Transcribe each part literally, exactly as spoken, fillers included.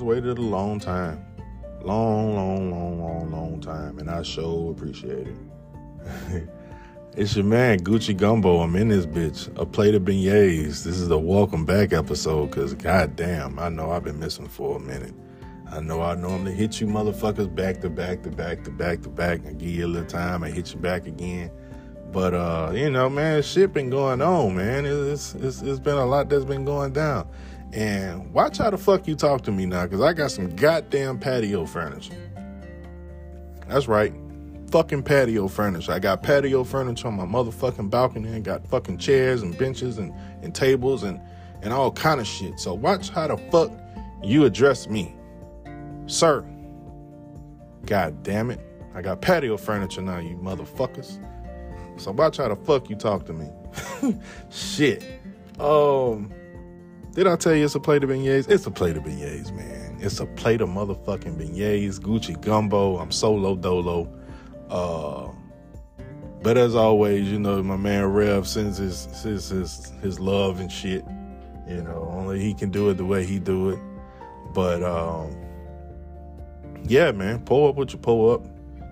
motherfuckers waited a long time. Long, long, long, long, long time. And I sure appreciate it. It's your man, Gucci Gumbo. I'm in this bitch. A plate of beignets. This is the welcome back episode because, goddamn, I know I've been missing for a minute. I know I normally hit you motherfuckers back to back to back to back to back and give you a little time and hit you back again. But, uh, you know, man, shit been going on, man. It's, it's It's been a lot that's been going down. And watch how the fuck you talk to me now because I got some goddamn patio furniture. That's right. Fucking patio furniture. I got patio furniture on my motherfucking balcony and got fucking chairs and benches and, and tables and, and all kind of shit. So watch how the fuck you address me. Sir. God damn it. I got patio furniture now, you motherfuckers. So watch how the fuck you talk to me. Shit. Um, did I tell you it's a plate of beignets? It's a plate of beignets, man. It's a plate of motherfucking beignets. Gucci Gumbo. I'm solo dolo. Uh, but as always, you know, my man Rev sends his, his his his love and shit. You know, only he can do it the way he do it. But um, yeah, man, pull up what you pull up.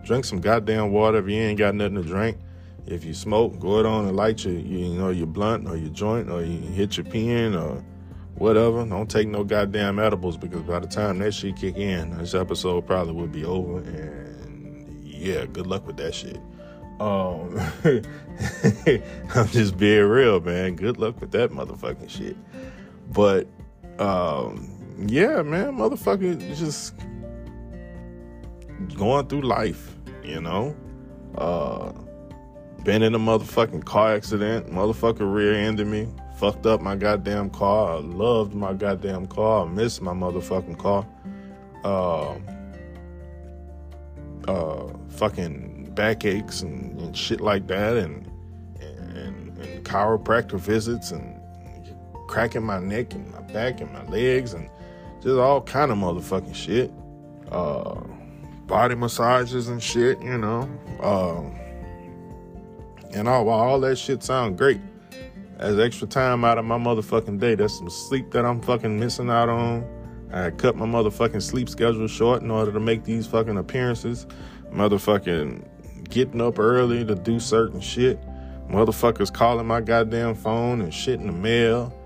Drink some goddamn water if you ain't got nothing to drink. If you smoke, go it on and light your, you know, your blunt or your joint or you hit your pen or whatever. Don't take no goddamn edibles because by the time that shit kick in, this episode probably would be over and. Yeah, good luck with that shit. Um, I'm just being real, man. Good luck with that motherfucking shit. But, um, yeah, man, motherfucking just going through life, you know? Uh, been in a motherfucking car accident. Motherfucker rear-ended me. Fucked up my goddamn car. I loved my goddamn car. I missed my motherfucking car. Um... Uh, fucking backaches and, and shit like that and, and and chiropractor visits and cracking my neck and my back and my legs and just all kind of motherfucking shit. Uh, body massages and shit, you know. Uh, and all, all that shit sound great. As extra time out of my motherfucking day, that's some sleep that I'm fucking missing out on. I cut my motherfucking sleep schedule short in order to make these fucking appearances. Motherfucking getting up early to do certain shit. Motherfuckers calling my goddamn phone and shit in the mail.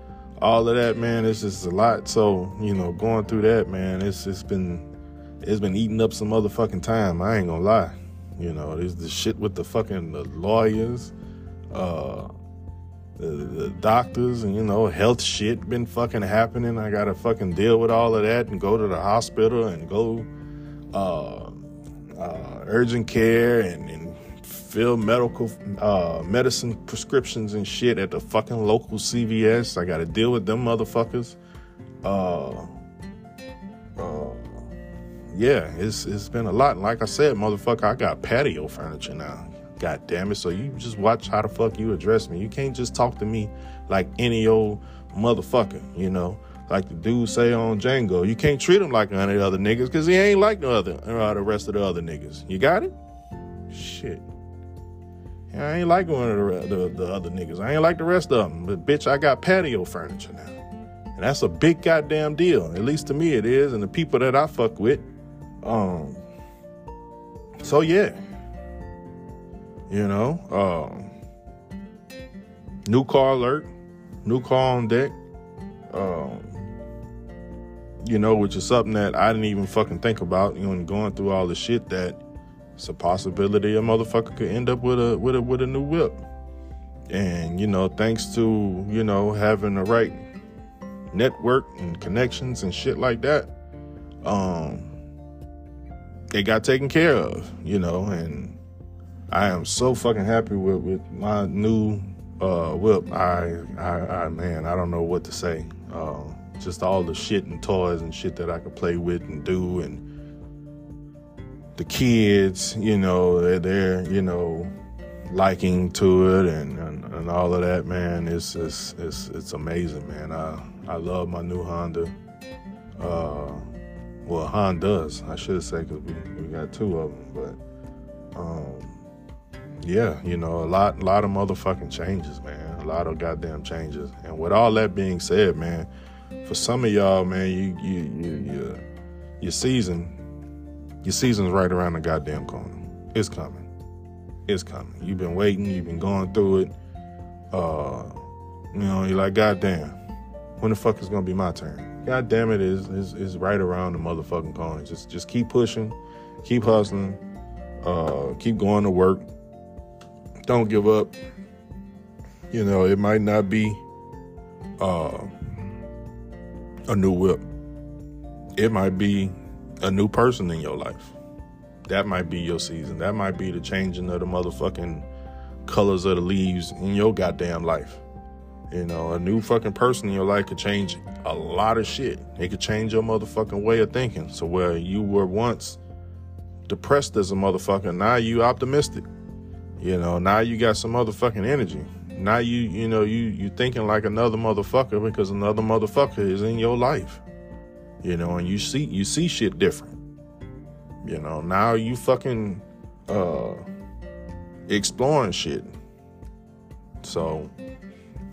All of that, man, it's just a lot. So, you know, going through that, man, it's it's been it's been eating up some motherfucking time. I ain't gonna lie. You know, there's the shit with the fucking the lawyers, uh, the doctors and, you know, health shit been fucking happening. I gotta fucking deal with all of that and go to the hospital and go uh, uh, urgent care and, and fill medical uh, medicine prescriptions and shit at the fucking local C V S. I gotta deal with them motherfuckers. Uh, uh, yeah, it's it's been a lot. Like I said, motherfucker, I got patio furniture now. God damn it. So you just watch how the fuck you address me. You can't just talk to me like any old motherfucker, you know, like the dude say on Django. You can't treat him like none of the other niggas because he ain't like no other, uh, the rest of the other niggas. You got it? Shit. I ain't like one of the, the, the other niggas. I ain't like the rest of them. But, bitch, I got patio furniture now. And that's a big goddamn deal. At least to me it is. And the people that I fuck with. Um. So, yeah. You know, um, new car alert, new car on deck, um, you know, which is something that I didn't even fucking think about, you know, and going through all the shit that it's a possibility a motherfucker could end up with a, with a, with a new whip. And, you know, thanks to, you know, having the right network and connections and shit like that, um, it got taken care of, you know, and I am so fucking happy with, with my new uh, whip. I, I, I, man, I don't know what to say. Uh, just all the shit and toys and shit that I could play with and do. And the kids, you know, they're, they're you know, liking to it and, and, and all of that, man. It's, it's, it's, it's amazing, man. I, I love my new Honda. Uh, well, Hondas, I should say, because we, we got two of them, but, um, yeah, you know, a lot, a lot of motherfucking changes, man. A lot of goddamn changes. And with all that being said, man, for some of y'all, man, you, you, you, you your season, your season's right around the goddamn corner. It's coming. It's coming. You've been waiting. You've been going through it. Uh, you know, you're like, goddamn, when the fuck is gonna be my turn? Goddamn it is is is right around the motherfucking corner. Just just keep pushing, keep hustling, uh, keep going to work. Don't give up. You know, it might not be uh, a new whip. It might be a new person in your life. That might be your season. That might be the changing of the motherfucking colors of the leaves in your goddamn life. You know, a new fucking person in your life could change a lot of shit. It could change your motherfucking way of thinking. So where you were once depressed as a motherfucker, now you optimistic. You know, now you got some motherfucking energy. Now you, you know, you you thinking like another motherfucker because another motherfucker is in your life. You know, and you see you see shit different. You know, now you fucking uh, exploring shit. So,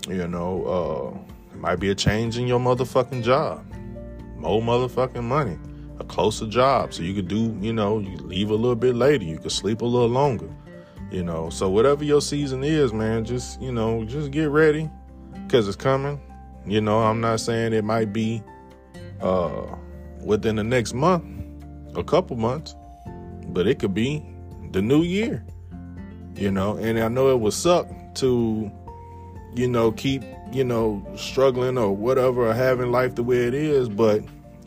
you know, uh, it might be a change in your motherfucking job, more motherfucking money, a closer job, so you could do, you know, you leave a little bit later, you could sleep a little longer. You know, so whatever your season is, man, just, you know, just get ready because it's coming. You know, I'm not saying it might be uh, within the next month, a couple months, but it could be the new year. You know, and I know it would suck to, you know, keep, you know, struggling or whatever or having life the way it is. But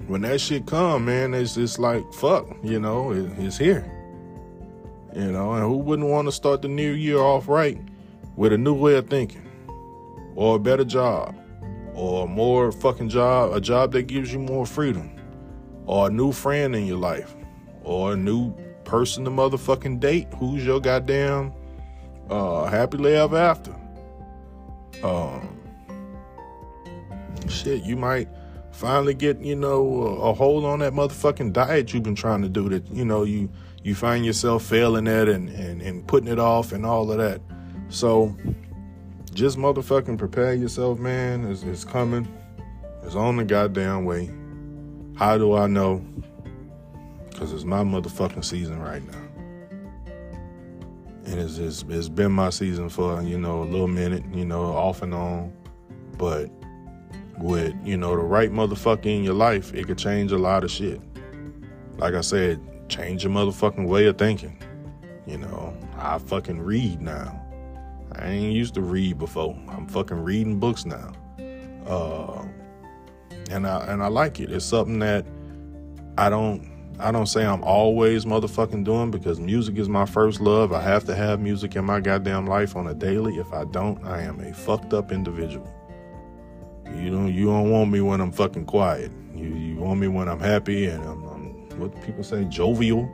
when that shit come, man, it's just like, fuck, you know, it, it's here. You know, and who wouldn't want to start the new year off right with a new way of thinking or a better job or a more fucking job, a job that gives you more freedom or a new friend in your life or a new person to motherfucking date who's your goddamn uh, happily ever after. Um, shit, you might finally get, you know, a, a hold on that motherfucking diet you've been trying to do that, you know, you... You find yourself failing at and, and, and putting it off and all of that. So just motherfucking prepare yourself, man. It's, it's coming. It's on the goddamn way. How do I know? Because it's my motherfucking season right now. And it's, it's it's been my season for, you know, a little minute, you know, off and on. But with, you know, the right motherfucker in your life, it could change a lot of shit. Like I said, change your motherfucking way of thinking. You know, I fucking read now. I ain't used to read before. I'm fucking reading books now. Uh, and I and I like it. It's something that I don't I don't say I'm always motherfucking doing because music is my first love. I have to have music in my goddamn life on a daily. If I don't, I am a fucked up individual. You don't you don't want me when I'm fucking quiet. You you want me when I'm happy and I'm what people say, jovial.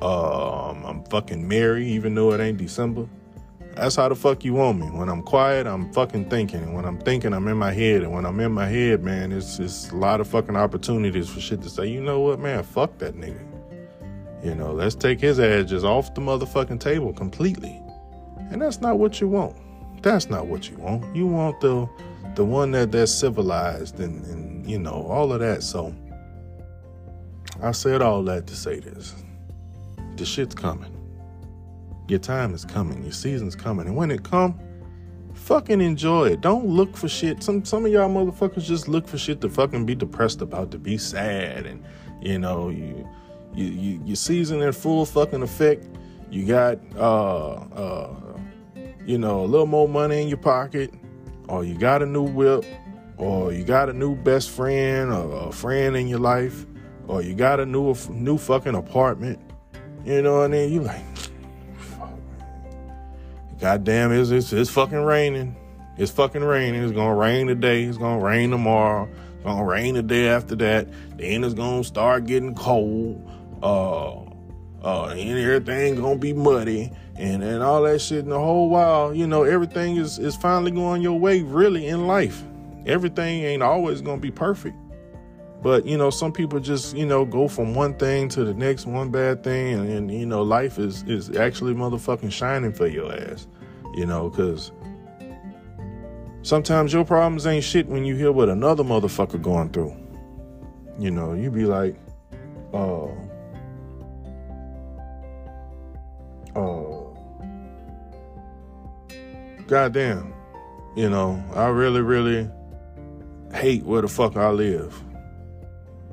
Um, I'm fucking merry, even though it ain't December. That's how the fuck you want me. When I'm quiet, I'm fucking thinking. And when I'm thinking, I'm in my head. And when I'm in my head, man, it's, it's a lot of fucking opportunities for shit to say, you know what, man, fuck that nigga. You know, let's take his ass just off the motherfucking table completely. And that's not what you want. That's not what you want. You want the the one that, that's civilized and, and, you know, all of that. So I said all that to say this. The shit's coming. Your time is coming. Your season's coming. And when it come, fucking enjoy it. Don't look for shit. Some some of y'all motherfuckers just look for shit to fucking be depressed about, to be sad. And, you know, you, you, you your season in full fucking effect. You got, uh, uh, you know, a little more money in your pocket. Or you got a new whip. Or you got a new best friend or a friend in your life. Or you got a new new fucking apartment, you know, and then you like, fuck, man. Goddamn, it's, it's, it's fucking raining. It's fucking raining. It's going to rain today. It's going to rain tomorrow. It's going to rain the day after that. Then it's going to start getting cold. Uh, uh, and everything going to be muddy. And, and all that shit. And the whole while, you know, everything is, is finally going your way, really, in life. Everything ain't always going to be perfect. But, you know, some people just, you know, go from one thing to the next, one bad thing. And, and you know, life is, is actually motherfucking shining for your ass, you know, because sometimes your problems ain't shit when you hear what another motherfucker going through. You know, you be like, uh, uh, goddamn, you know, I really, really hate where the fuck I live.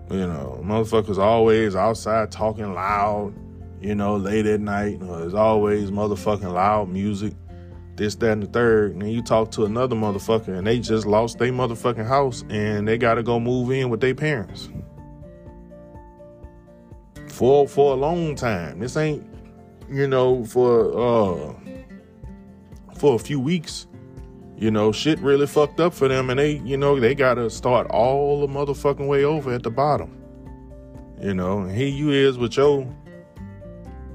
You know, motherfuckers always outside talking loud, you know, late at night. There's always motherfucking loud music, this, that, and the third. And then you talk to another motherfucker and they just lost their motherfucking house and they got to go move in with their parents. For, for a long time. This ain't, you know, for, uh, for a few weeks. You know, shit really fucked up for them, and they, you know, they gotta start all the motherfucking way over at the bottom. You know, and here you is with your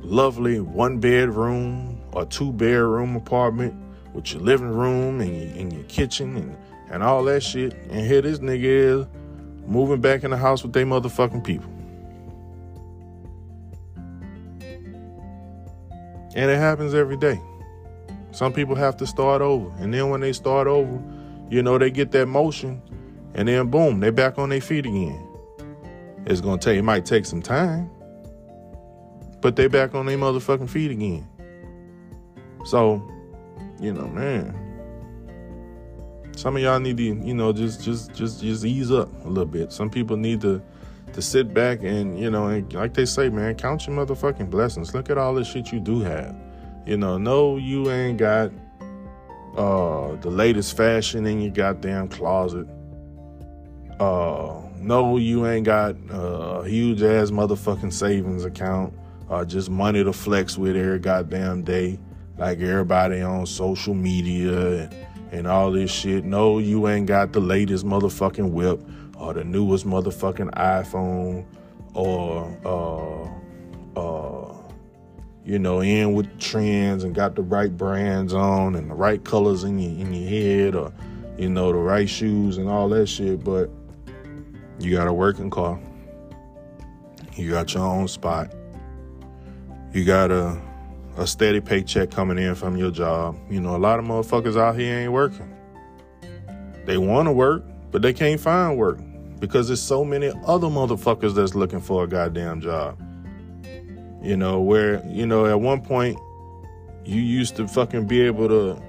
lovely one bedroom or two bedroom apartment with your living room and your, and your kitchen and, and all that shit. And here this nigga is moving back in the house with they motherfucking people. And it happens every day. Some people have to start over. And then when they start over, you know, they get that motion and then boom, they're back on their feet again. It's going to take, it might take some time, but they back on their motherfucking feet again. So, you know, man, some of y'all need to, you know, just, just, just, just ease up a little bit. Some people need to, to sit back and, you know, and like they say, man, count your motherfucking blessings. Look at all this shit you do have. You know, no, you ain't got uh, the latest fashion in your goddamn closet. Uh, no, you ain't got uh, a huge-ass motherfucking savings account. Uh, just money to flex with every goddamn day. Like everybody on social media and, and all this shit. No, you ain't got the latest motherfucking whip or the newest motherfucking iPhone or... Uh, uh, you know, in with the trends and got the right brands on and the right colors in your, in your head or, you know, the right shoes and all that shit. But you got a working car. You got your own spot. You got a, a steady paycheck coming in from your job. You know, a lot of motherfuckers out here ain't working. They want to work, but they can't find work because there's so many other motherfuckers that's looking for a goddamn job. You know, where, you know, at one point you used to fucking be able to,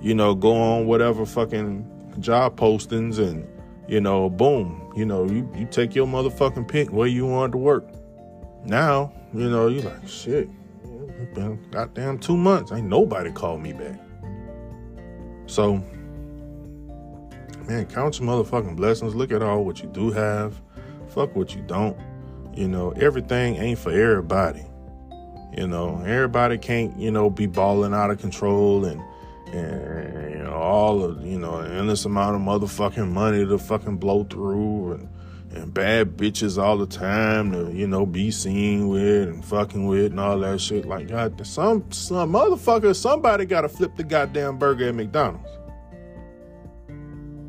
you know, go on whatever fucking job postings and, you know, boom, you know, you, you take your motherfucking pick where you wanted to work. Now, you know, you like, shit, it's been goddamn two months. Ain't nobody called me back. So, man, count your motherfucking blessings. Look at all what you do have. Fuck what you don't. You know, everything ain't for everybody. You know, everybody can't, you know, be balling out of control and, and you know, all of, you know, an endless amount of motherfucking money to fucking blow through and, and bad bitches all the time to, you know, be seen with and fucking with and all that shit. Like, God, some, some motherfucker, somebody got to flip the goddamn burger at McDonald's.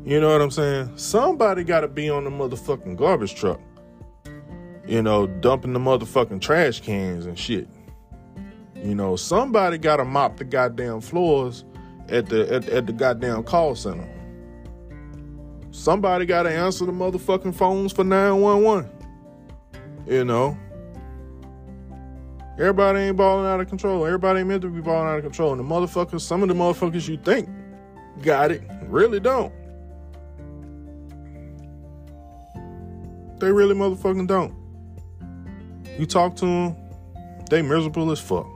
You know what I'm saying? Somebody got to be on the motherfucking garbage truck. You know, dumping the motherfucking trash cans and shit. You know, somebody got to mop the goddamn floors at the at, at the goddamn call center. Somebody got to answer the motherfucking phones for nine one one. You know, everybody ain't balling out of control. Everybody ain't meant to be balling out of control. And the motherfuckers, some of the motherfuckers you think got it, really don't. They really motherfucking don't. You talk to them, they miserable as fuck.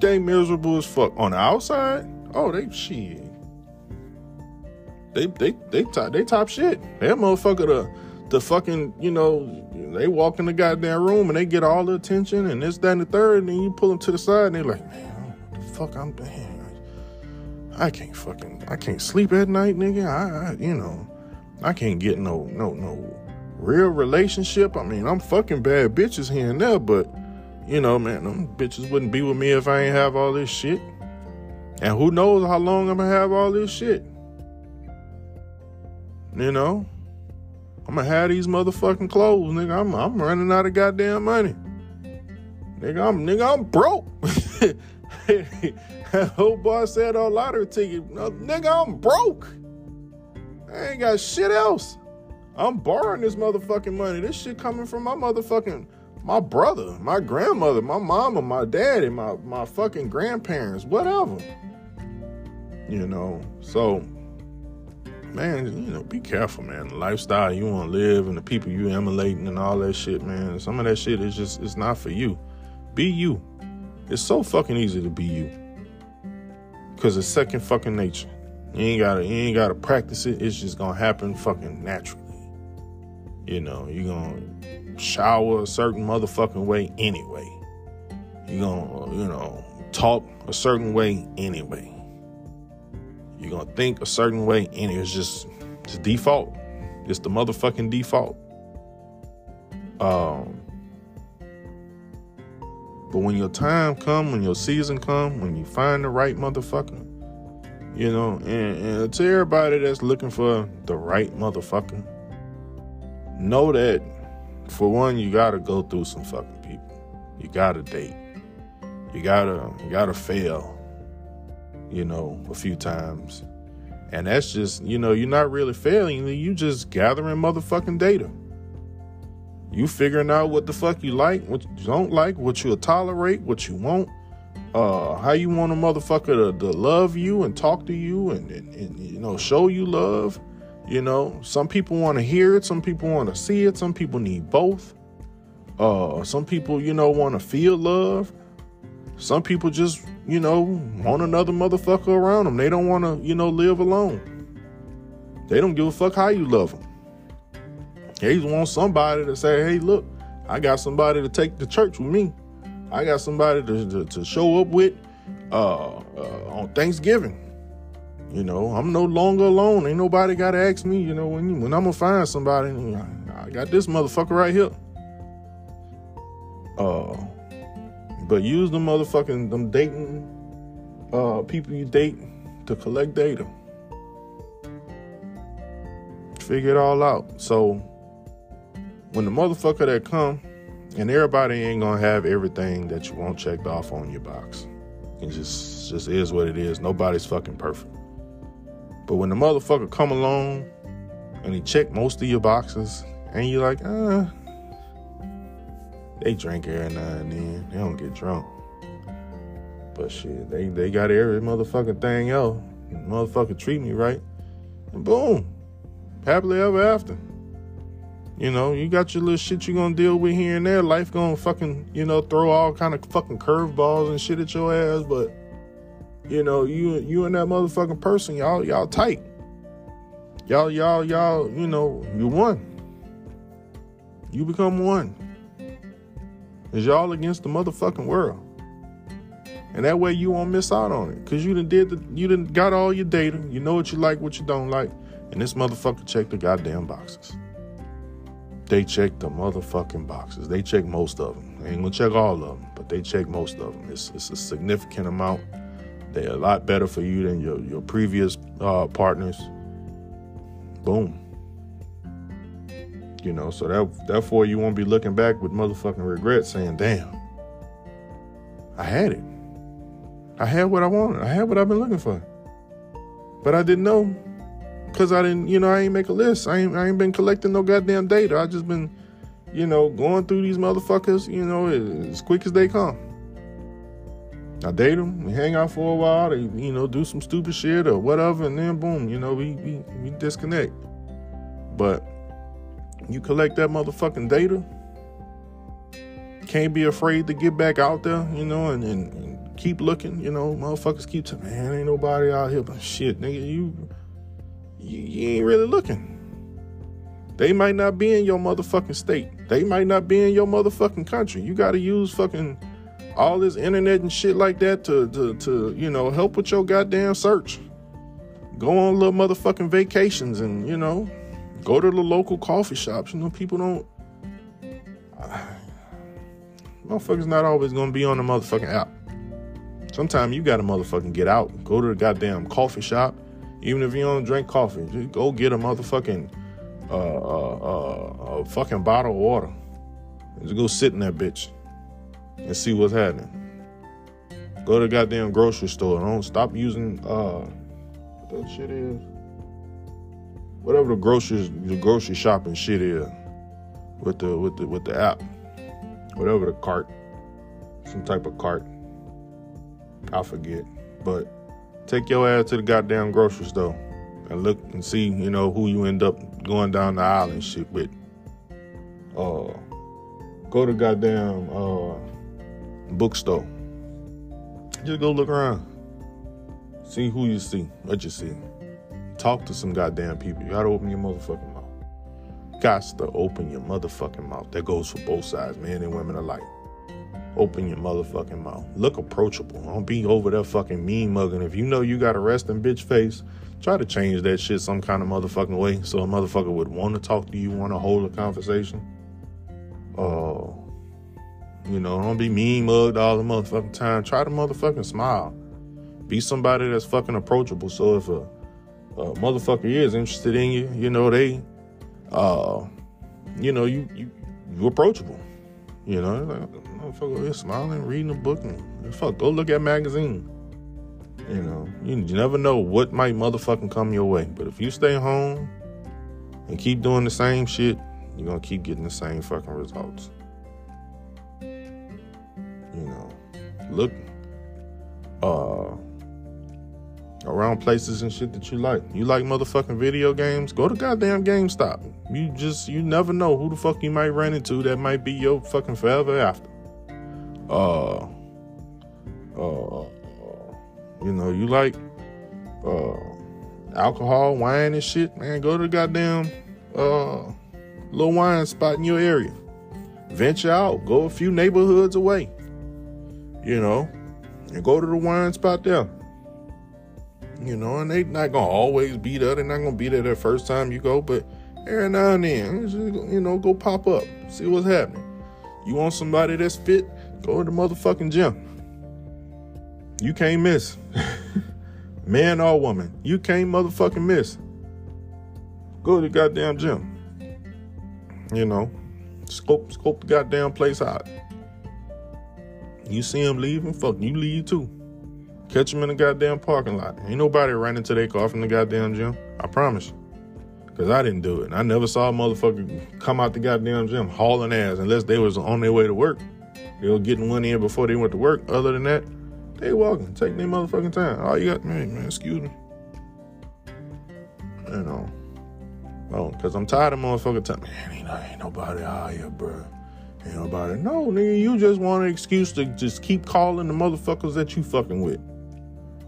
They miserable as fuck. On the outside, oh, they shit. They they they top they top shit. That motherfucker the the fucking, you know, they walk in the goddamn room and they get all the attention and this, that, and the third, and then you pull them to the side and they're like, man, what the fuck I'm doing? I can't fucking I can't sleep at night, nigga. I, I you know, I can't get no no no. real relationship. I mean, I'm fucking bad bitches here and there, but you know, man, them bitches wouldn't be with me if I ain't have all this shit. And who knows how long I'm gonna have all this shit. You know, I'm gonna have these motherfucking clothes, nigga. I'm I'm running out of goddamn money, nigga. I'm nigga, I'm broke. That old boy said on lottery ticket, nigga, I'm broke. I ain't got shit else. I'm borrowing this motherfucking money. This shit coming from my motherfucking, my brother, my grandmother, my mama, my daddy, my, my fucking grandparents, whatever. You know, so, man, you know, be careful, man. The lifestyle you want to live and the people you emulating and all that shit, man. Some of that shit is just, it's not for you. Be you. It's so fucking easy to be you. Because it's second fucking nature. You ain't gotta, you ain't gotta practice it. It's just gonna happen fucking naturally. You know, you're gonna shower a certain motherfucking way anyway. You're gonna, you know, talk a certain way anyway. You're gonna think a certain way anyway. It's just, it's default. It's the motherfucking default. Um, but when your time come, when your season come, when you find the right motherfucker, you know, and, and to everybody that's looking for the right motherfucker, know that, for one, you gotta go through some fucking people. You gotta date. You gotta, you gotta fail, you know, a few times. And that's just, you know, you're not really failing. You just gathering motherfucking data. You figuring out what the fuck you like, what you don't like, what you'll tolerate, what you won't, uh, how you want a motherfucker to, to love you and talk to you and, and, and, you know, show you love. You know, some people want to hear it. Some people want to see it. Some people need both. Uh, some people, you know, want to feel love. Some people just, you know, want another motherfucker around them. They don't want to, you know, live alone. They don't give a fuck how you love them. They just want somebody to say, hey, look, I got somebody to take to church with me. I got somebody to, to, to show up with uh, uh, on Thanksgiving. You know, I'm no longer alone. Ain't nobody got to ask me, you know, when you, when I'm going to find somebody, I, I got this motherfucker right here. Uh, but use the motherfucking, them dating, uh, people you date to collect data. Figure it all out. So when the motherfucker that come, and everybody ain't going to have everything that you want checked off on your box. It just, just is what it is. Nobody's fucking perfect. But when the motherfucker come along and he check most of your boxes and you like, ah, they drink every now and then. They don't get drunk. But shit, they, they got every motherfucking thing else. Motherfucker treat me right. And boom. Happily ever after. You know, you got your little shit you gonna deal with here and there. Life gonna fucking, you know, throw all kind of fucking curveballs and shit at your ass, but you know, you you and that motherfucking person, y'all, y'all tight. Y'all, y'all, y'all, you know, you one. You become one. It's y'all against the motherfucking world. And that way you won't miss out on it. Cause you done did the, you done got all your data. You know what you like, what you don't like. And this motherfucker checked the goddamn boxes. They checked the motherfucking boxes. They checked most of them. They ain't gonna check all of them, but they checked most of them. It's, it's a significant amount. They're a lot better for you than your, your previous uh, partners. Boom. You know, so that therefore you won't be looking back with motherfucking regret saying, damn, I had it. I had what I wanted. I had what I've been looking for. But I didn't know. Cause I didn't, you know, I ain't make a list. I ain't, I ain't been collecting no goddamn data. I just been, you know, going through these motherfuckers, you know, as quick as they come. I date them, we hang out for a while, they, you know, do some stupid shit or whatever, and then boom, you know, we we, we disconnect. But you collect that motherfucking data. Can't be afraid to get back out there, you know, and, and, and keep looking. You know, motherfuckers keep saying, man, ain't nobody out here, but shit, nigga, you. You, you ain't really looking. They might not be in your motherfucking state. They might not be in your motherfucking country. You got to use fucking all this internet and shit like that to, to, to, you know, help with your goddamn search. Go on little motherfucking vacations and, you know, go to the local coffee shops. You know, people don't. Uh, motherfuckers not always going to be on the motherfucking app. Sometimes you got to motherfucking get out. Go to the goddamn coffee shop. Even if you don't drink coffee, just go get a motherfucking uh, uh, uh, a fucking bottle of water. Just go sit in that bitch and see what's happening. Go to the goddamn grocery store. Don't stop using uh, what that shit is. whatever the grocery the grocery shopping shit is with the with the with the app, whatever the cart, some type of cart, I forget. But take your ass to the goddamn grocery store and look and see, you know, who you end up going down the aisle and shit with. Uh, go to goddamn uh bookstore. Just go look around. See who you see, what you see. Talk to some goddamn people. You gotta open your motherfucking mouth. Gots to open your motherfucking mouth. That goes for both sides, men and women alike. Open your motherfucking mouth. Look approachable. Don't be over there fucking mean mugging. If you know you got a resting bitch face, try to change that shit some kind of motherfucking way so a motherfucker would want to talk to you, want to hold a conversation. Oh, uh, you know, don't be mean mugged all the motherfucking time. Try to motherfucking smile. Be somebody that's fucking approachable. So if a, a motherfucker is interested in you, you know, they, uh, you know, you you you approachable. You know, like, motherfucker, you're smiling, reading a book, and fuck, go look at a magazine. You know, you, you never know what might motherfucking come your way. But if you stay home and keep doing the same shit, you're gonna keep getting the same fucking results. You know, look uh, around places and shit that you like. You like motherfucking video games? Go to goddamn GameStop. You just, you never know who the fuck you might run into that might be your fucking forever after. Uh, uh, you know, you like uh, alcohol, wine, and shit, man. Go to the goddamn uh, little wine spot in your area. Venture out, go a few neighborhoods away, you know, and go to the wine spot there. You know, and they not gonna always be there. They're not gonna be there that first time you go, but every now and then, you know, go pop up, see what's happening. You want somebody that's fit? Go to the motherfucking gym. You can't miss. Man or woman, you can't motherfucking miss. Go to the goddamn gym. You know, scope scope the goddamn place out. You see them leaving, fuck, you leave too. Catch them in the goddamn parking lot. Ain't nobody ran into their car from the goddamn gym. I promise you. Because I didn't do it. And I never saw a motherfucker come out the goddamn gym hauling ass unless they was on their way to work. They were getting one in before they went to work. Other than that, they walking. Take their motherfucking time. All you got, man, man, excuse me. You know. Oh, because I'm tired of motherfucking time. Man, ain't, ain't nobody out here, bro. Ain't nobody. No, nigga, you just want an excuse to just keep calling the motherfuckers that you fucking with.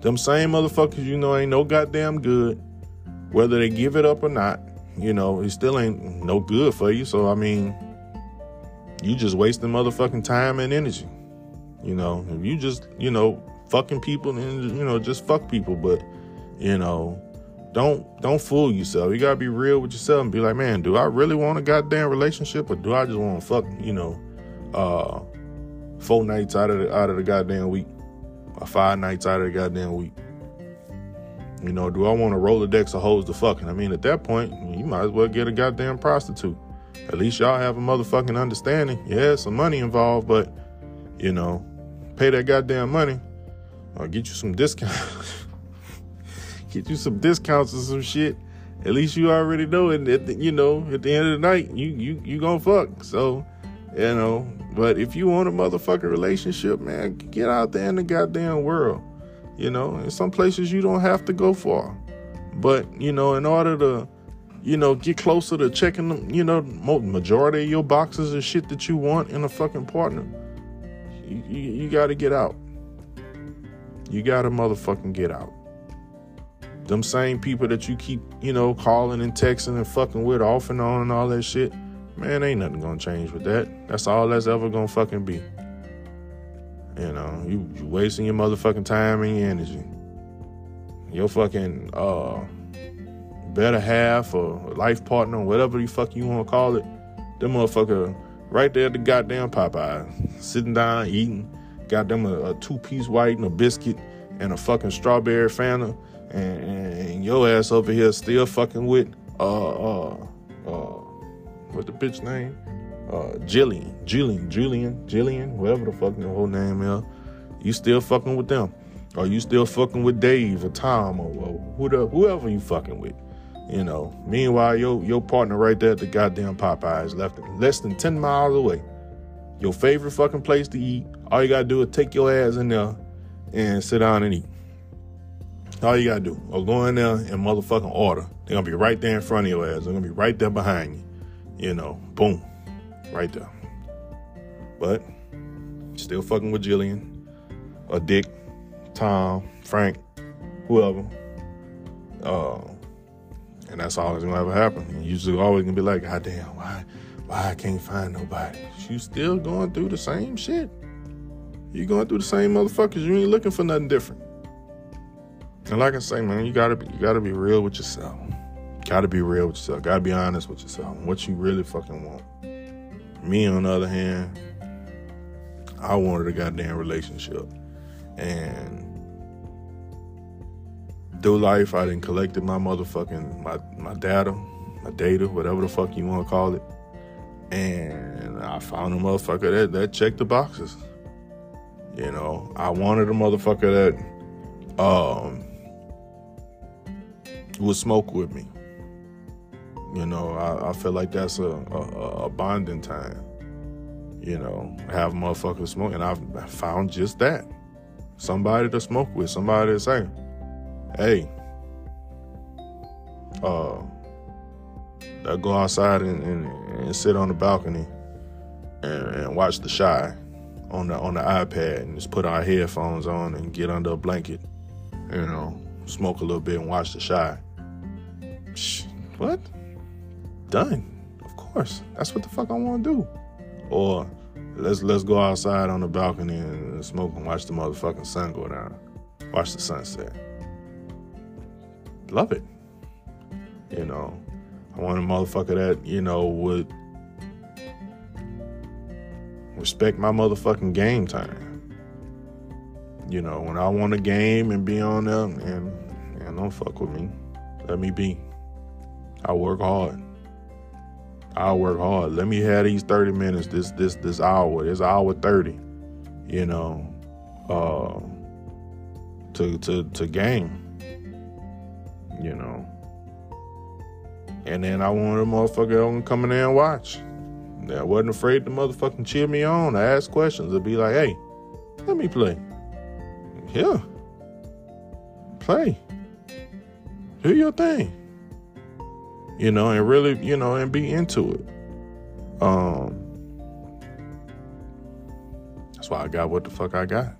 Them same motherfuckers you know ain't no goddamn good. Whether they give it up or not, you know, it still ain't no good for you. So, I mean, you just wasting motherfucking time and energy. You know, if you just, you know, fucking people and, you know, just fuck people. But, you know, don't don't fool yourself. You got to be real with yourself and be like, man, do I really want a goddamn relationship or do I just want to fuck, you know, uh, four nights out of the, out of the goddamn week or five nights out of the goddamn week? You know, do I want to Rolodex of hoes to fucking? I mean, at that point, you might as well get a goddamn prostitute. At least y'all have a motherfucking understanding. Yeah, some money involved, but, you know, pay that goddamn money. Or get you some discounts. Get you some discounts or some shit. At least you already know it. At the, you know, at the end of the night, you you you gonna fuck. So, you know, but if you want a motherfucking relationship, man, get out there in the goddamn world. You know, in some places you don't have to go far. But, you know, in order to, you know, get closer to checking them, you know, majority of your boxes and shit that you want in a fucking partner, you, you, you got to get out. You got to motherfucking get out. Them same people that you keep, you know, calling and texting and fucking with off and on and all that shit, man, ain't nothing going to change with that. That's all that's ever going to fucking be. You know, you, you wasting your motherfucking time and your energy. Your fucking uh, better half or life partner, whatever the fuck you want to call it, them motherfucker right there at the goddamn Popeyes, sitting down, eating, got them a, a two-piece white and a biscuit and a fucking strawberry Fanta, and, and, and your ass over here still fucking with, uh, uh, uh, what's the bitch name? Uh, Jillian, Jillian, Jillian, Jillian, whatever the fuck the whole name is, you still fucking with them, or you still fucking with Dave or Tom or, or whoever you fucking with. You know, meanwhile, your, your partner right there at the goddamn Popeyes, left less than ten miles away. Your favorite fucking place to eat. All you gotta do is take your ass in there and sit down and eat. All you gotta do. Or go in there and motherfucking order. They're gonna be right there in front of your ass. They're gonna be right there behind you. You know, boom. Right there. But still fucking with Jillian. Or Dick, Tom, Frank, whoever. Uh, and that's all that's gonna ever happen. And you just always gonna be like, God damn, why why I can't find nobody? You still going through the same shit. You going through the same motherfuckers. You ain't looking for nothing different. And like I say, man, you gotta be, you gotta be real with yourself. Gotta be real with yourself. Gotta be honest with yourself. What you really fucking want. Me, on the other hand, I wanted a goddamn relationship. And through life, I done collected my motherfucking, my, my data, my data, whatever the fuck you want to call it. And I found a motherfucker that, that checked the boxes. You know, I wanted a motherfucker that um, would smoke with me. You know, I, I feel like that's a, a, a bonding time. You know, have motherfuckers smoke. And I've found just that. Somebody to smoke with. Somebody to say, hey, uh, I go outside and, and, and sit on the balcony and, and watch The Chi on the on the iPad and just put our headphones on and get under a blanket, you know, smoke a little bit and watch The Chi. What? Done. Of course. That's what the fuck I want to do. Or let's let's go outside on the balcony and smoke and watch the motherfucking sun go down. Watch the sunset. Love it. You know, I want a motherfucker that, you know, would respect my motherfucking game time. You know, when I want a game and be on them, and, and don't fuck with me. Let me be. I work hard. I work hard. Let me have these thirty minutes, this this this hour, this hour thirty, you know, uh, to to to game. You know. And then I wanted a motherfucker that was coming in there and watch. I wasn't afraid to motherfucking cheer me on, to ask questions, to be like, hey, let me play. Yeah. Play. Do your thing. You know, and really, you know, and be into it. Um, that's why I got what the fuck I got.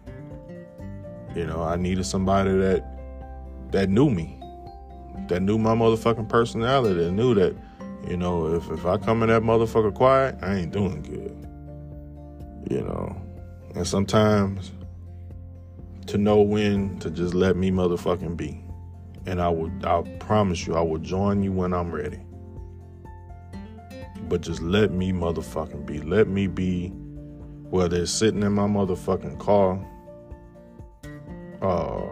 You know, I needed somebody that that knew me, that knew my motherfucking personality, that knew that, you know, if, if I come in that motherfucker quiet, I ain't doing good. You know. And sometimes to know when to just let me motherfucking be. And I will, I promise you, I will join you when I'm ready. But just let me motherfucking be. Let me be, whether it's sitting in my motherfucking car, uh,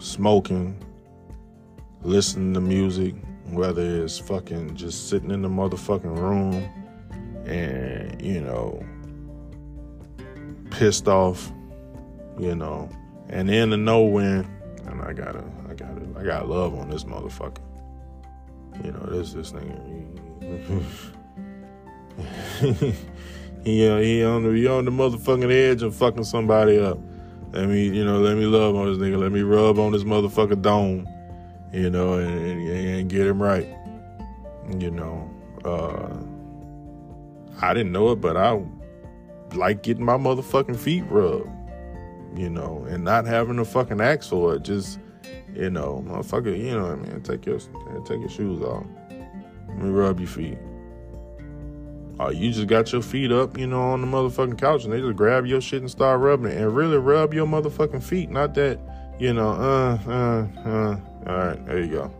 smoking, listening to music, whether it's fucking just sitting in the motherfucking room and, you know, pissed off, you know, and then to know when, and I gotta, I gotta, I gotta love on this motherfucker. You know, this, this nigga, he, uh, he on the, he on the motherfucking edge of fucking somebody up. Let me, you know, let me love on this nigga. Let me rub on this motherfucker dome. You know, and, and, and get him right. You know, uh, I didn't know it, but I like getting my motherfucking feet rubbed. You know, and not having to fucking ask for it. Just, you know, motherfucker, you know what I mean? Take your, take your shoes off. Let me rub your feet. Oh, you just got your feet up, you know, on the motherfucking couch, and they just grab your shit and start rubbing it. And really rub your motherfucking feet. Not that, you know, uh, uh, uh. All right, there you go.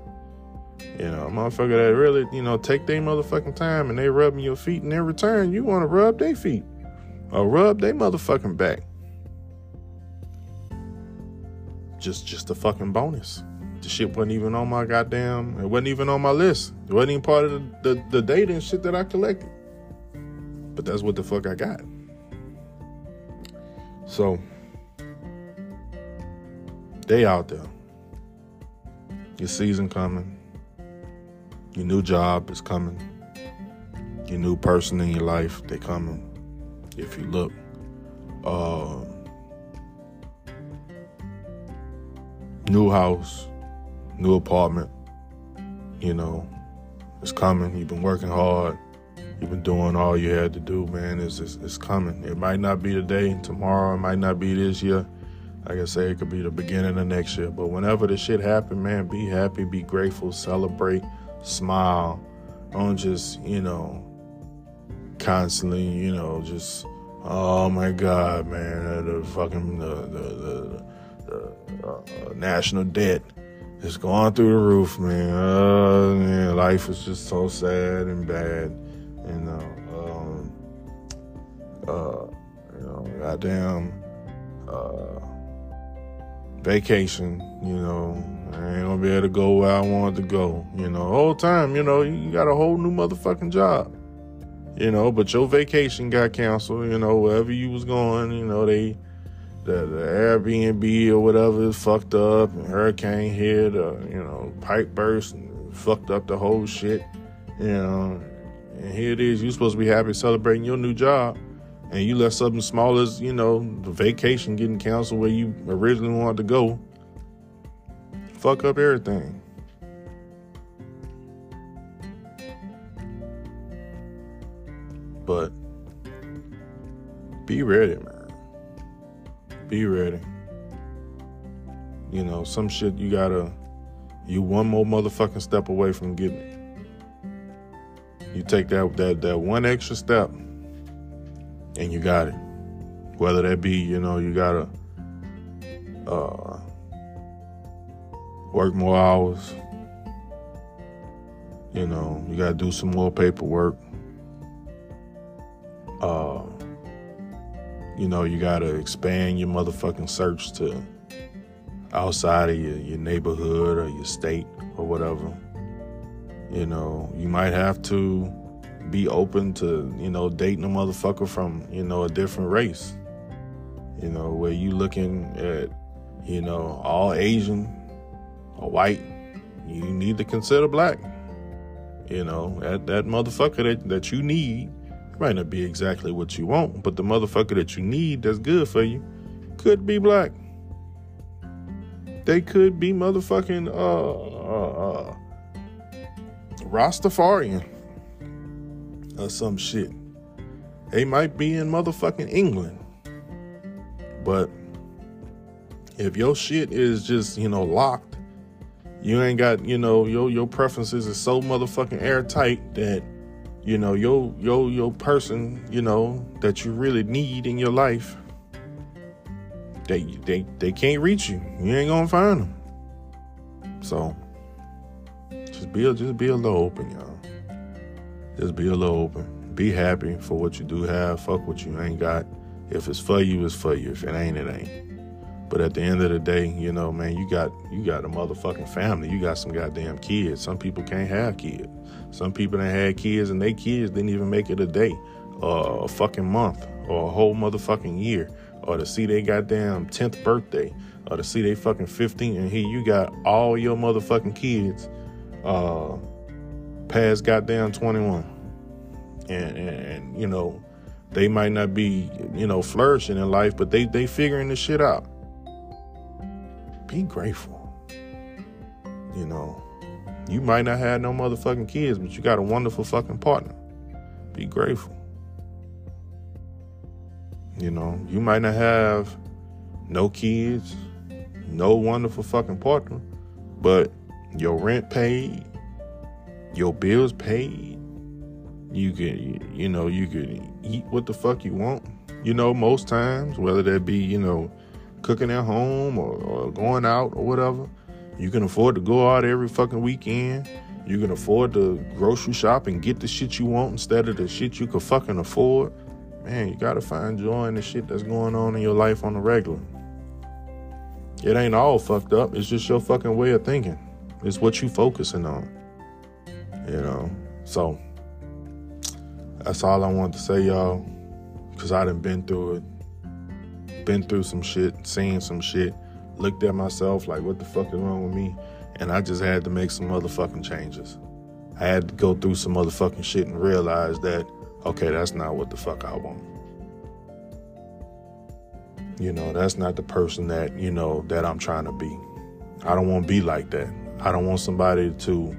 You know, motherfucker that really, you know, take their motherfucking time and they rubbing your feet, and in return, you want to rub their feet or rub their motherfucking back. Just, just a fucking bonus. The shit wasn't even on my goddamn, it wasn't even on my list. It wasn't even part of the, the, the data and shit that I collected. But that's what the fuck I got. So, they out there. Your season coming. Your new job is coming. Your new person in your life, they coming. If you look, uh, new house, new apartment, you know, it's coming. You've been working hard. You've been doing all you had to do, man. It's, it's, it's coming. It might not be today, tomorrow. It might not be this year. Like I say, it could be the beginning of next year. But whenever this shit happen, man, be happy, be grateful, celebrate, smile. Don't just, you know, constantly, you know, just, oh my God, man, the fucking the the, the, the uh, national debt is going through the roof, man. Uh, man, life is just so sad and bad, you know. Um, uh, you know, goddamn uh, vacation, you know. I ain't gonna be able to go where I wanted to go, you know. The whole time, you know, you got a whole new motherfucking job, you know, but your vacation got canceled, you know, wherever you was going, you know, they, the, the Airbnb or whatever is fucked up, and hurricane hit, or, you know, pipe burst, and fucked up the whole shit, you know, and here it is, you supposed to be happy celebrating your new job, and you let something small as, you know, the vacation getting canceled where you originally wanted to go, fuck up everything. But be ready, man. Be ready. You know, some shit you gotta, you one more motherfucking step away from getting it. You take that that that one extra step and you got it. Whether that be, you know, you gotta uh work more hours, you know, you gotta do some more paperwork, uh, you know, you gotta expand your motherfucking search to outside of your, your neighborhood or your state or whatever, you know, you might have to be open to, you know, dating a motherfucker from, you know, a different race, you know, where you looking at, you know, all Asian or white, you need to consider black. You know, that, that motherfucker that, that you need might not be exactly what you want, but the motherfucker that you need that's good for you could be black. They could be motherfucking uh, uh, uh, Rastafarian or some shit. They might be in motherfucking England. But if your shit is just, you know, locked, you ain't got, you know, your your preferences is so motherfucking airtight that, you know, your your your person, you know, that you really need in your life, they they they can't reach you. You ain't gonna find them. So just be a, just be a little open, y'all. Just be a little open. Be happy for what you do have. Fuck what you ain't got. If it's for you, it's for you. If it ain't, it ain't. But at the end of the day, you know, man, you got you got a motherfucking family. You got some goddamn kids. Some people can't have kids. Some people done had kids and their kids didn't even make it a day or a fucking month or a whole motherfucking year or to see their goddamn tenth birthday or to see their fucking fifteenth. And here you got all your motherfucking kids uh, past goddamn twenty-one. And, and, and, you know, they might not be, you know, flourishing in life, but they, they figuring this shit out. Be grateful. You know, you might not have no motherfucking kids, but you got a wonderful fucking partner. Be grateful. You know, you might not have no kids, no wonderful fucking partner, but your rent paid, your bills paid, you can, you know, you can eat what the fuck you want. You know, most times, whether that be, you know, cooking at home or, or going out or whatever. You can afford to go out every fucking weekend. You can afford to grocery shop and get the shit you want instead of the shit you could fucking afford. Man, you gotta find joy in the shit that's going on in your life on the regular. It ain't all fucked up. It's just your fucking way of thinking. It's what you focusing on. You know? So, that's all I wanted to say, y'all. Because I done been through it. Been through some shit, seen some shit, looked at myself like, what the fuck is wrong with me? And I just had to make some motherfucking changes. I had to go through some motherfucking shit and realize that, okay, that's not what the fuck I want. You know, that's not the person that, you know, that I'm trying to be. I don't want to be like that. I don't want somebody to,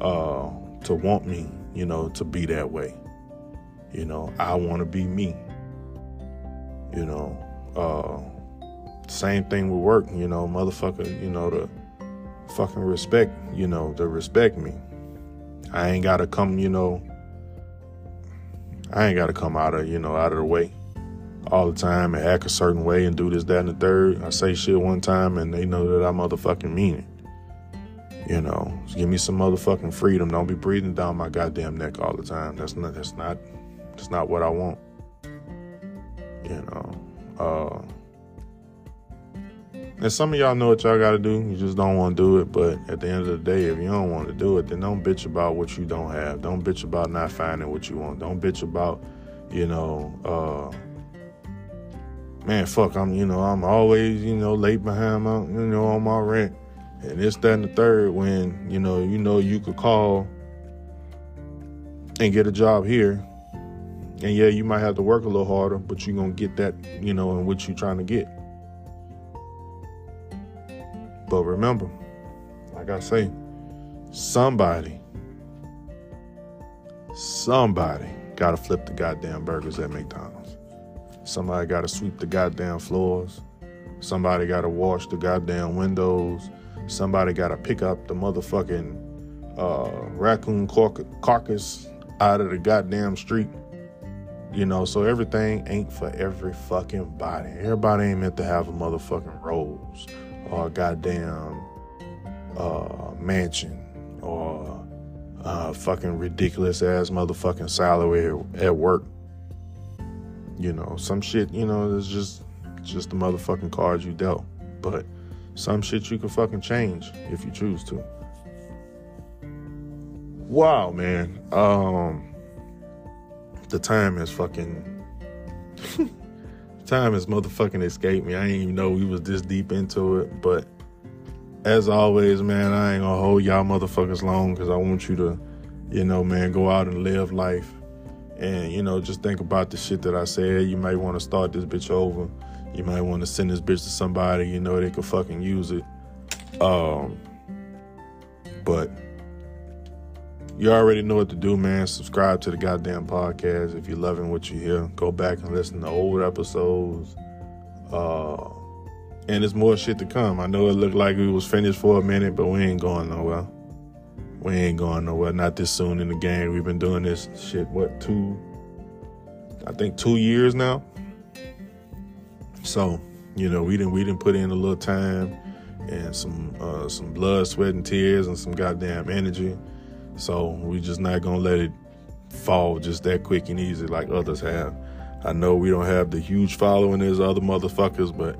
uh, to want me, you know, to be that way. You know, I want to be me. You know, uh, same thing with work, you know, motherfucker, you know, to fucking respect, you know, to respect me. I ain't got to come, you know, I ain't got to come out of, you know, out of the way all the time and act a certain way and do this, that, and the third. I say shit one time and they know that I motherfucking mean it. You know, just give me some motherfucking freedom. Don't be breathing down my goddamn neck all the time. That's not, that's not, that's not what I want. You know, uh, and some of y'all know what y'all got to do. You just don't want to do it. But at the end of the day, if you don't want to do it, then don't bitch about what you don't have. Don't bitch about not finding what you want. Don't bitch about, you know, uh, man, fuck, I'm, you know, I'm always, you know, late behind my, you know, on my rent. And this, that, and the third, when, you know, you know, you could call and get a job here. And yeah, you might have to work a little harder, but you're going to get that, you know, in what you're trying to get. But remember, like I say, somebody, somebody got to flip the goddamn burgers at McDonald's. Somebody got to sweep the goddamn floors. Somebody got to wash the goddamn windows. Somebody got to pick up the motherfucking uh, raccoon carc- carcass out of the goddamn street. You know, so everything ain't for every fucking body. Everybody ain't meant to have a motherfucking Rolls or a goddamn uh, mansion or a fucking ridiculous ass motherfucking salary at work. You know, some shit, you know, it's just, just the motherfucking cards you dealt. But some shit you can fucking change if you choose to. Wow, man. Um... The time has fucking time has motherfucking escaped me. I didn't even know we was this deep into it. But as always, man, I ain't gonna hold y'all motherfuckers long, because I want you to, you know, man, go out and live life. And, you know, just think about the shit that I said. You might want to start this bitch over. You might want to send this bitch to somebody, you know, they could fucking use it. Um, but you already know what to do, man. Subscribe to the goddamn podcast. If you're loving what you hear, go back and listen to old episodes. Uh, and there's more shit to come. I know it looked like we was finished for a minute, but we ain't going nowhere. We ain't going nowhere. Not this soon in the game. We've been doing this shit, what, two? I think two years now. So, you know, we didn't we didn't put in a little time and some uh, some blood, sweat, and tears and some goddamn energy. So we just not going to let it fall just that quick and easy like others have. I know we don't have the huge following as other motherfuckers, but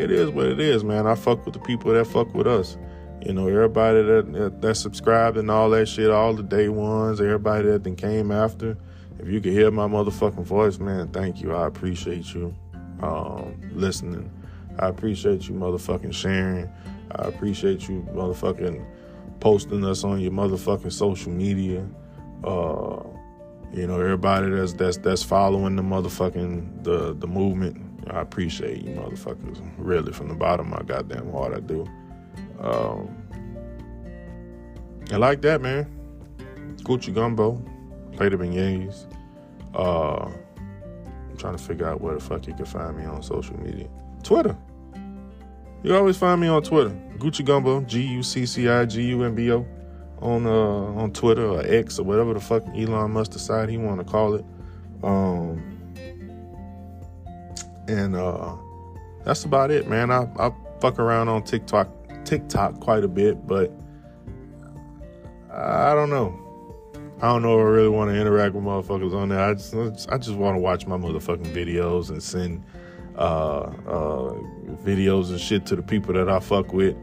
it is what it is, man. I fuck with the people that fuck with us. You know, everybody that, that, that subscribed and all that shit, all the day ones, everybody that then came after. If you could hear my motherfucking voice, man, thank you. I appreciate you um, listening. I appreciate you motherfucking sharing. I appreciate you motherfucking posting us on your motherfucking social media. Uh, you know, everybody that's that's that's following the motherfucking the the movement. I appreciate you motherfuckers. Really, from the bottom of my goddamn heart, I do. Um, and like that, man. Gucci Gumbo. Play the beignets. Uh, I'm trying to figure out where the fuck you can find me on social media. Twitter. You always find me on Twitter, Gucci Gumbo, G U C C I G U M B O, on uh, on Twitter or X or whatever the fuck Elon Musk decide he want to call it. Um, and uh, that's about it, man. I, I fuck around on TikTok, TikTok quite a bit, but I don't know. I don't know if I really want to interact with motherfuckers on there. I just, I just want to watch my motherfucking videos and send Uh, uh, videos and shit to the people that I fuck with,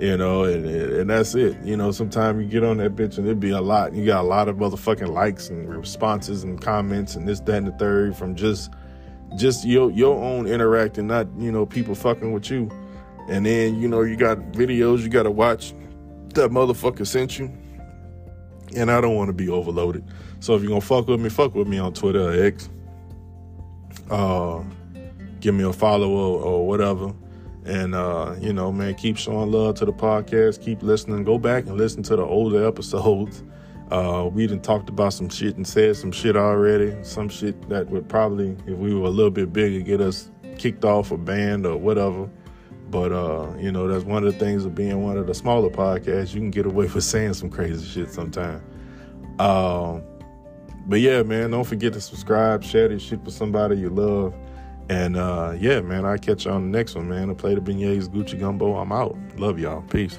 you know, and, and that's it. You know, sometimes you get on that bitch and it'd be a lot. You got a lot of motherfucking likes and responses and comments and this, that, and the third from just just your your own interacting, not, you know, people fucking with you. And then, you know, you got videos you got to watch that motherfucker sent you. and I don't want to be overloaded. So if you're going to fuck with me, fuck with me on Twitter or X. Uh, give me a follow or, or whatever. And, uh, you know, man, keep showing love to the podcast. Keep listening. Go back and listen to the older episodes. Uh, we done talked about some shit and said some shit already. Some shit that would probably, if we were a little bit bigger, get us kicked off or banned or whatever. But, uh, you know, that's one of the things of being one of the smaller podcasts. You can get away with saying some crazy shit sometimes. Um, but, yeah, man, don't forget to subscribe, share this shit with somebody you love. And, uh, yeah, man, I'll catch you on the next one, man. I play the beignets, Gucci Gumbo. I'm out. Love y'all. Peace.